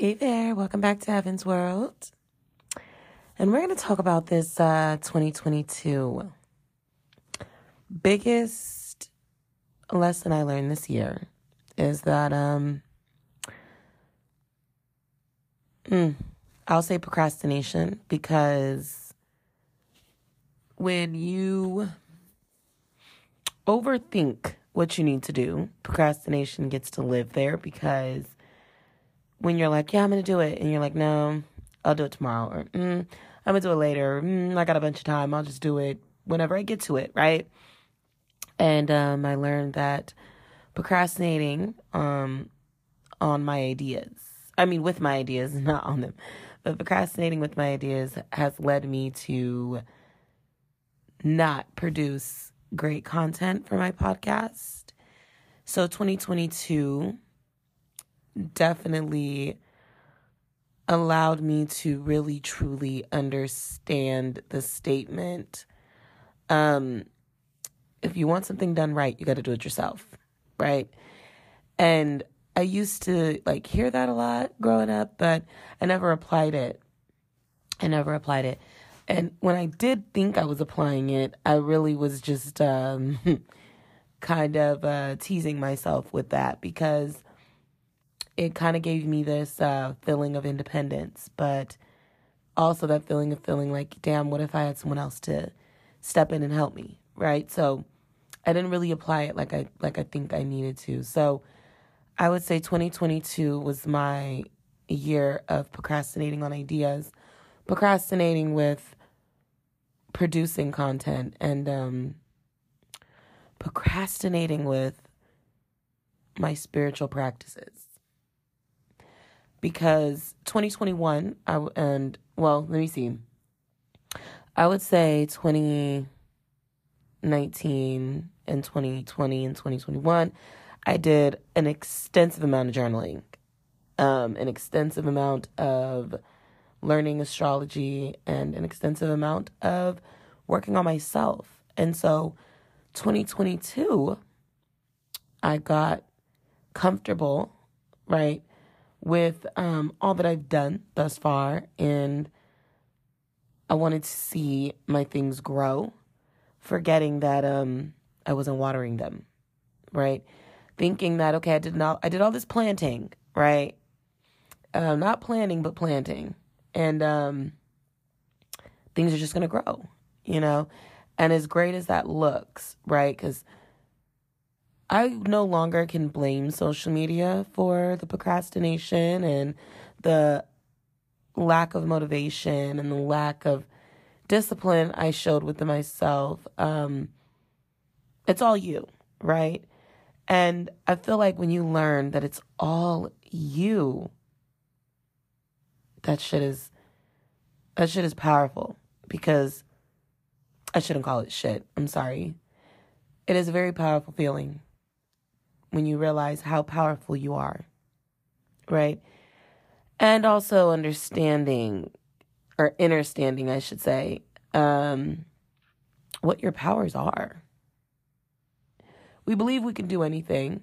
Hey there, welcome back to Heaven's World. And we're going to talk about this 2022 biggest lesson I learned this year is that I'll say procrastination, because when you overthink what you need to do, procrastination gets to live there. Because when you're like, yeah, I'm going to do it. And you're like, no, I'll do it tomorrow. Or I'm going to do it later. I got a bunch of time. I'll just do it whenever I get to it, right? And I learned that procrastinating with my ideas, not on them. But procrastinating with my ideas has led me to not produce great content for my podcast. So 2022... definitely allowed me to really truly understand the statement. If you want something done right, you got to do it yourself, right? And I used to hear that a lot growing up, but I never applied it. And when I did think I was applying it, I really was just teasing myself with that, because it kind of gave me this feeling of independence, but also that feeling of feeling like, damn, what if I had someone else to step in and help me, right? So I didn't really apply it like I think I needed to. So I would say 2022 was my year of procrastinating on ideas, procrastinating with producing content, and procrastinating with my spiritual practices. Because 2021, I would say 2019 and 2020 and 2021, I did an extensive amount of journaling, an extensive amount of learning astrology, and an extensive amount of working on myself. And so 2022, I got comfortable, right, with all that I've done thus far, and I wanted to see my things grow, forgetting that I wasn't watering them, right? Thinking that, okay, I did all this planting, right? Not planning, but planting. And things are just going to grow, you know? And as great as that looks, right? Because I no longer can blame social media for the procrastination and the lack of motivation and the lack of discipline I showed within myself. It's all you, right? And I feel like when you learn that it's all you, that shit is powerful, because I shouldn't call it shit. I'm sorry. It is a very powerful feeling when you realize how powerful you are, right? And also understanding, or understanding, I should say, what your powers are. We believe we can do anything,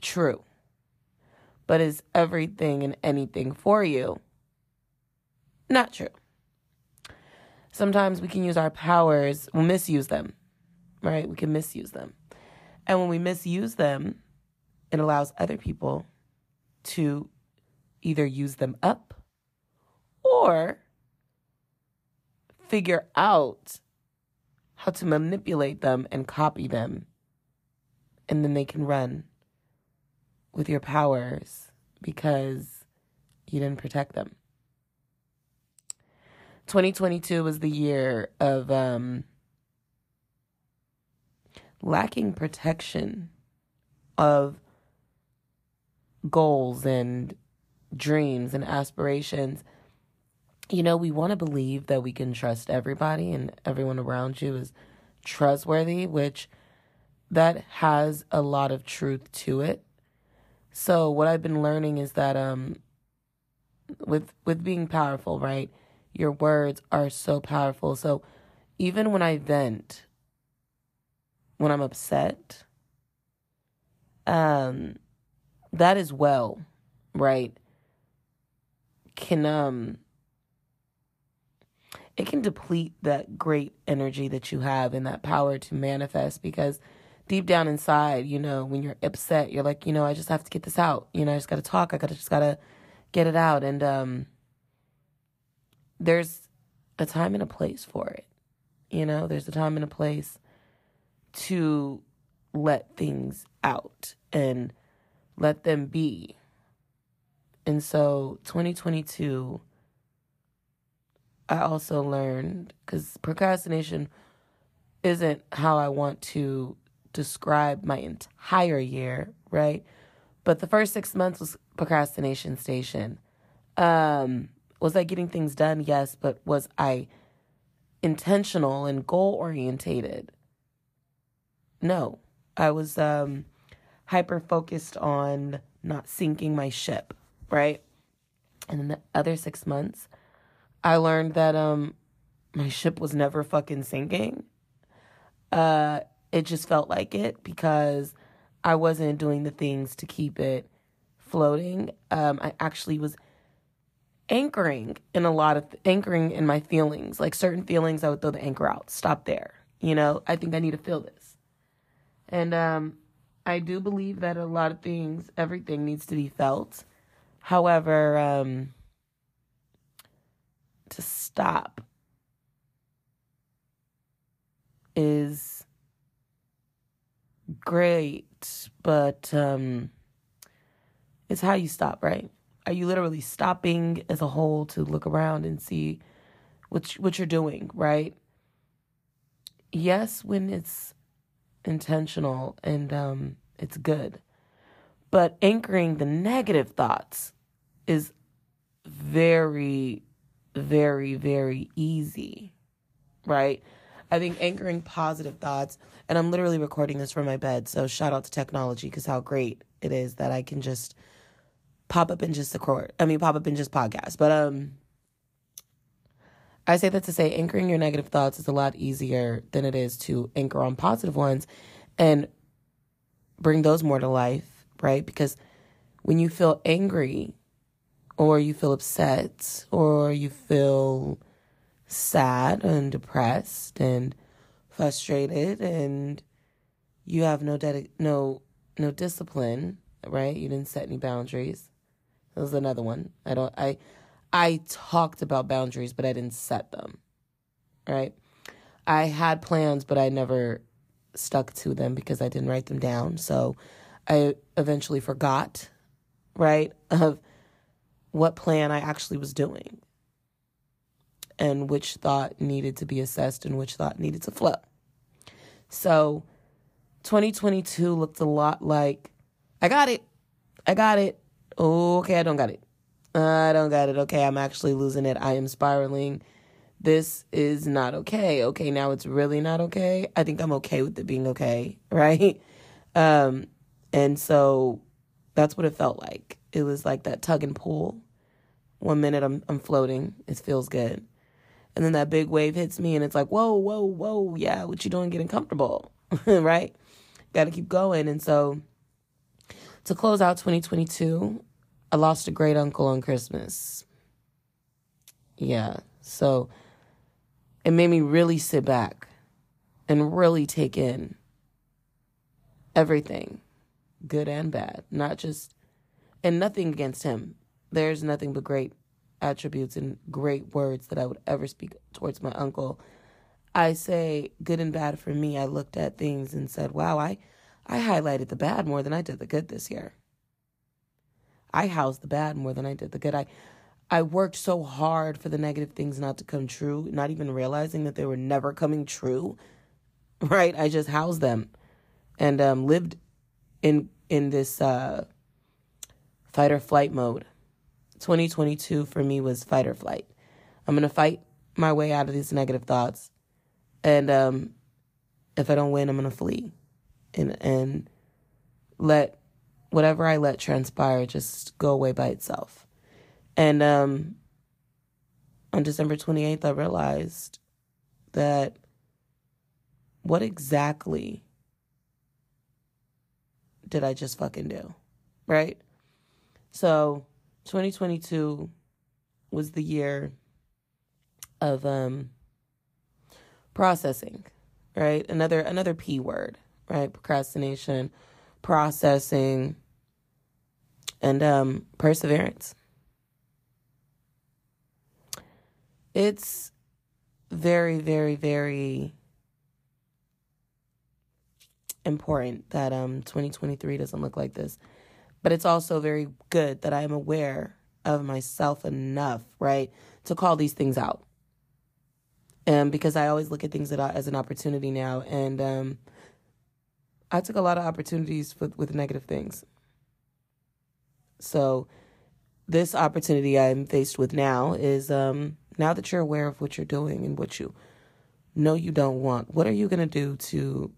true, but is everything and anything for you? Not true. Sometimes we can use our powers, we'll misuse them, right? We can misuse them. And when we misuse them, it allows other people to either use them up or figure out how to manipulate them and copy them. And then they can run with your powers because you didn't protect them. 2022 was the year of lacking protection of goals and dreams and aspirations. You know, we want to believe that we can trust everybody and everyone around you is trustworthy, which that has a lot of truth to it. So what I've been learning is that with being powerful, right, your words are so powerful. So even when I vent, when I'm upset, that is well, right? can it can deplete that great energy that you have and that power to manifest, because deep down inside, you know, when you're upset, you're like, you know, I just have to get this out. You know, I just got to talk. I just got to get it out. And there's a time and a place for it. You know, there's a time and a place to let things out and let them be. And so 2022, I also learned, because procrastination isn't how I want to describe my entire year, right? But the first 6 months was procrastination station. Was I getting things done? Yes. But was I intentional and goal orientated? No. I was hyper-focused on not sinking my ship, right? And in the other 6 months, I learned that my ship was never fucking sinking. It just felt like it because I wasn't doing the things to keep it floating. I actually was anchoring in my feelings. Like certain feelings, I would throw the anchor out. Stop there. You know, I think I need to feel this. And I do believe that a lot of things, everything needs to be felt. However, to stop is great, but it's how you stop, right? Are you literally stopping as a whole to look around and see what you're doing, right? Yes, when it's intentional and it's good, but anchoring the negative thoughts is very, very, very easy, right? I think anchoring positive thoughts, and I'm literally recording this from my bed, so shout out to technology, because how great it is that I can just pop up and just podcast. But I say that to say anchoring your negative thoughts is a lot easier than it is to anchor on positive ones and bring those more to life, right? Because when you feel angry or you feel upset or you feel sad and depressed and frustrated, and you have no discipline, right? You didn't set any boundaries. That was another one. I talked about boundaries, but I didn't set them, right? I had plans, but I never stuck to them because I didn't write them down. So I eventually forgot, right, of what plan I actually was doing and which thought needed to be assessed and which thought needed to flow. So 2022 looked a lot like, I got it. Okay, I don't got it. Okay, I'm actually losing it. I am spiraling. This is not okay. Okay, now it's really not okay. I think I'm okay with it being okay, right? And so that's what it felt like. It was like that tug and pull. 1 minute I'm floating. It feels good. And then that big wave hits me and it's like, whoa, whoa, whoa. Yeah, what you doing getting comfortable, right? Got to keep going. And so to close out 2022, I lost a great uncle on Christmas. Yeah, so it made me really sit back and really take in everything, good and bad, not just, and nothing against him. There's nothing but great attributes and great words that I would ever speak towards my uncle. I say good and bad for me. I looked at things and said, wow, I highlighted the bad more than I did the good this year. I housed the bad more than I did the good. I worked so hard for the negative things not to come true, not even realizing that they were never coming true, right? I just housed them and lived in this fight or flight mode. 2022 for me was fight or flight. I'm going to fight my way out of these negative thoughts. And if I don't win, I'm going to flee and let whatever I let transpire just go away by itself. And on December 28th, I realized that what exactly did I just fucking do, right? So 2022 was the year of processing, right? Another P word, right? Procrastination, processing, and perseverance. It's very, very, very important that 2023 doesn't look like this. But it's also very good that I am aware of myself enough, right, to call these things out. And because I always look at things as an opportunity now. And I took a lot of opportunities with negative things. So this opportunity I'm faced with now is now that you're aware of what you're doing and what you know you don't want, what are you going to do to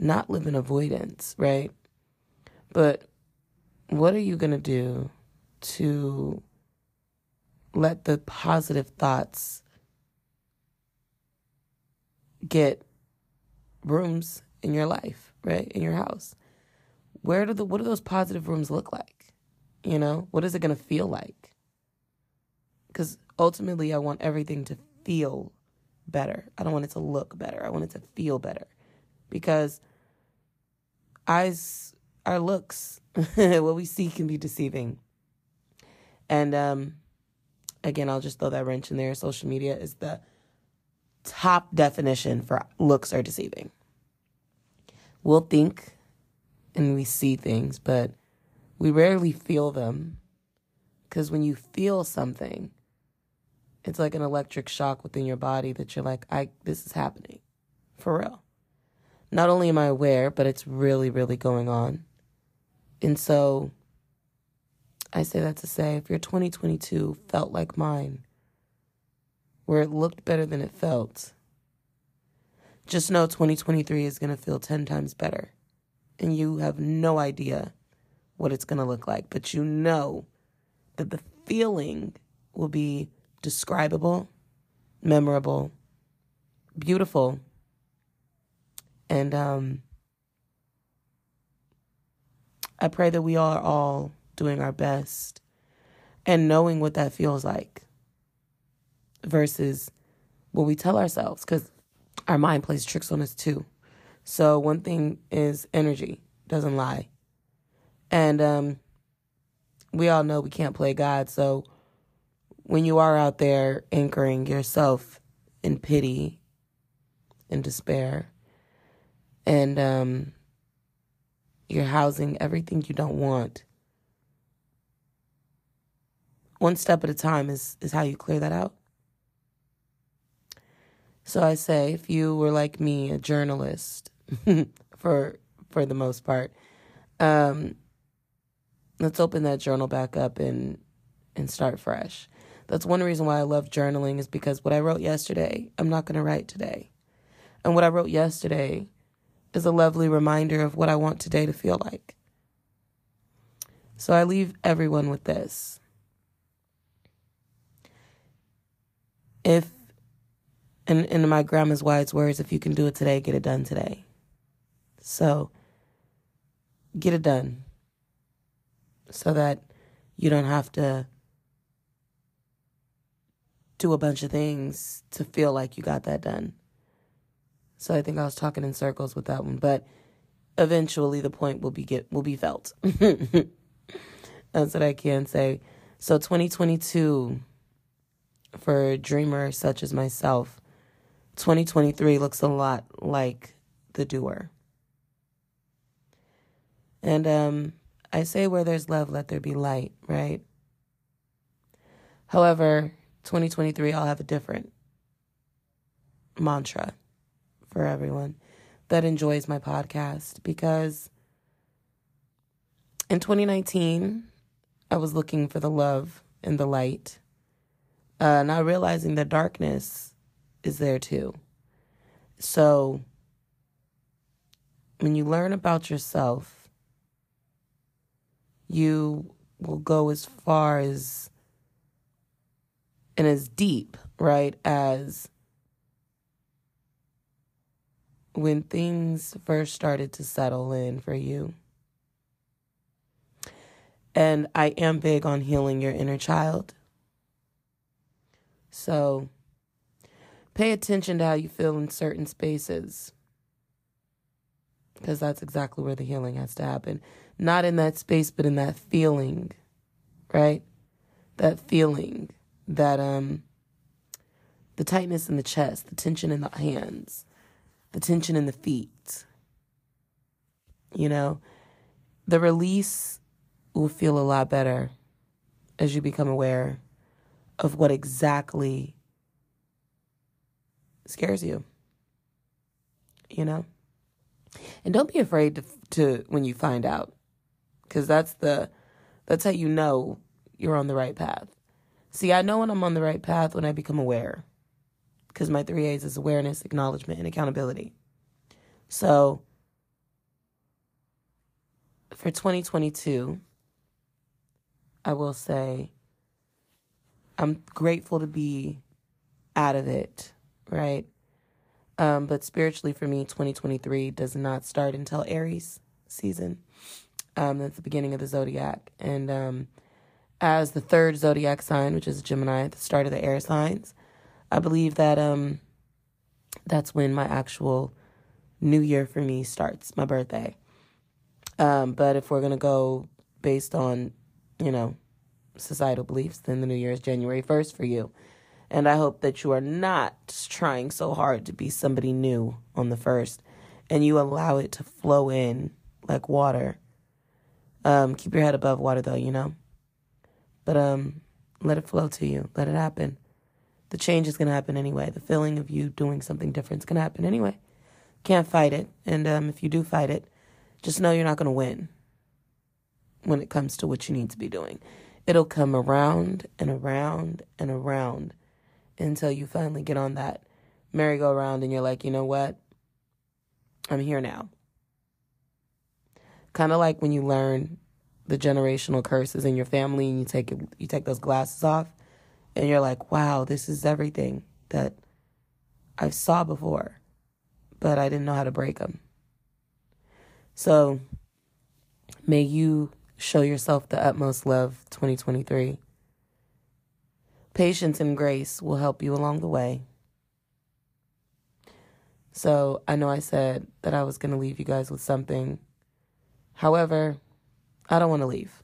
not live in avoidance, right? But what are you going to do to let the positive thoughts get rooms in your life, right? In your house. What do those positive rooms look like? You know, what is it going to feel like? Because ultimately, I want everything to feel better. I don't want it to look better. I want it to feel better. Because eyes, our looks, what we see can be deceiving. And again, I'll just throw that wrench in there. Social media is the top definition for looks are deceiving. We'll think and we see things, but we rarely feel them. Because when you feel something, it's like an electric shock within your body that you're like, this is happening. For real. Not only am I aware, but it's really, really going on. And so I say that to say, if your 2022 felt like mine, where it looked better than it felt, just know 2023 is going to feel 10 times better. And you have no idea what it's going to look like. But you know that the feeling will be describable, memorable, beautiful, and I pray that we are all doing our best and knowing what that feels like versus what we tell ourselves, because our mind plays tricks on us too. So one thing is energy doesn't lie. And we all know we can't play God. So when you are out there anchoring yourself in pity and despair, and you're housing everything you don't want, one step at a time is how you clear that out. So I say, if you were like me, a journalist, for the most part, let's open that journal back up and start fresh. That's one reason why I love journaling, is because what I wrote yesterday, I'm not going to write today. And what I wrote yesterday is a lovely reminder of what I want today to feel like. So I leave everyone with this. If, and in my grandma's wise words, if you can do it today, get it done today. So get it done so that you don't have to do a bunch of things to feel like you got that done. So I think I was talking in circles with that one, but eventually the point will be felt. That's what I can say. So 2022 for dreamers such as myself, 2023 looks a lot like the doer. And I say where there's love, let there be light, right? However, 2023, I'll have a different mantra for everyone that enjoys my podcast, because in 2019, I was looking for the love and the light, not realizing the darkness is there too. So when you learn about yourself, you will go as far as and as deep, right, as when things first started to settle in for you. And I am big on healing your inner child. So pay attention to how you feel in certain spaces, because that's exactly where the healing has to happen. Not in that space, but in that feeling, right? That feeling, that the tightness in the chest, the tension in the hands, the tension in the feet. You know, the release will feel a lot better as you become aware of what exactly scares you, you know? And don't be afraid to when you find out, because that's how you know you're on the right path. See, I know when I'm on the right path when I become aware, because my 3 A's is awareness, acknowledgement, and accountability. So for 2022, I will say I'm grateful to be out of it, right? But spiritually for me, 2023 does not start until Aries season. That's the beginning of the zodiac. And as the third zodiac sign, which is Gemini, at the start of the air signs, I believe that that's when my actual new year for me starts, my birthday. But if we're going to go based on, you know, societal beliefs, then the new year is January 1st for you. And I hope that you are not trying so hard to be somebody new on the 1st, and you allow it to flow in like water. Keep your head above water, though, you know. But let it flow to you. Let it happen. The change is going to happen anyway. The feeling of you doing something different is going to happen anyway. Can't fight it. And if you do fight it, just know you're not going to win when it comes to what you need to be doing. It'll come around and around and around until you finally get on that merry-go-round and you're like, you know what? I'm here now. Kind of like when you learn the generational curses in your family and you take those glasses off and you're like, wow, this is everything that I saw before, but I didn't know how to break them. So may you show yourself the utmost love, 2023. Patience and grace will help you along the way. So I know I said that I was going to leave you guys with something. However, I don't want to leave.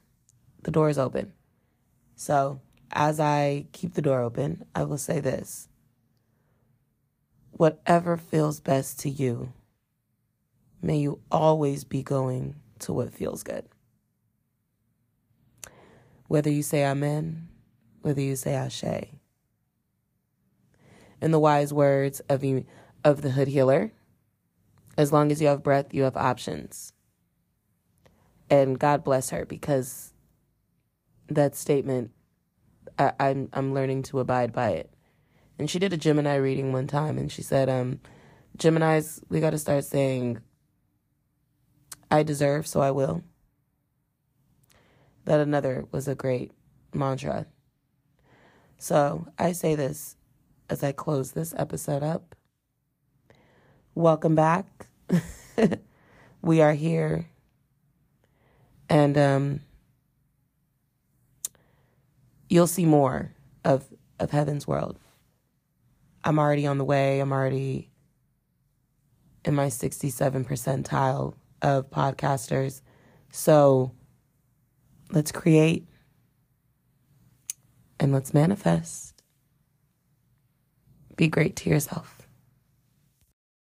The door is open. So as I keep the door open, I will say this. Whatever feels best to you, may you always be going to what feels good. Whether you say amen, whether you say ashe. In the wise words of the hood healer, as long as you have breath, you have options. And God bless her, because that statement, I'm learning to abide by it. And she did a Gemini reading one time, and she said, Geminis, we got to start saying, I deserve, so I will. That another was a great mantra. So I say this as I close this episode up. Welcome back. We are here. And you'll see more of Heaven's World. I'm already on the way. I'm already in my 67th percentile of podcasters. So let's create. And let's manifest. Be great to yourself.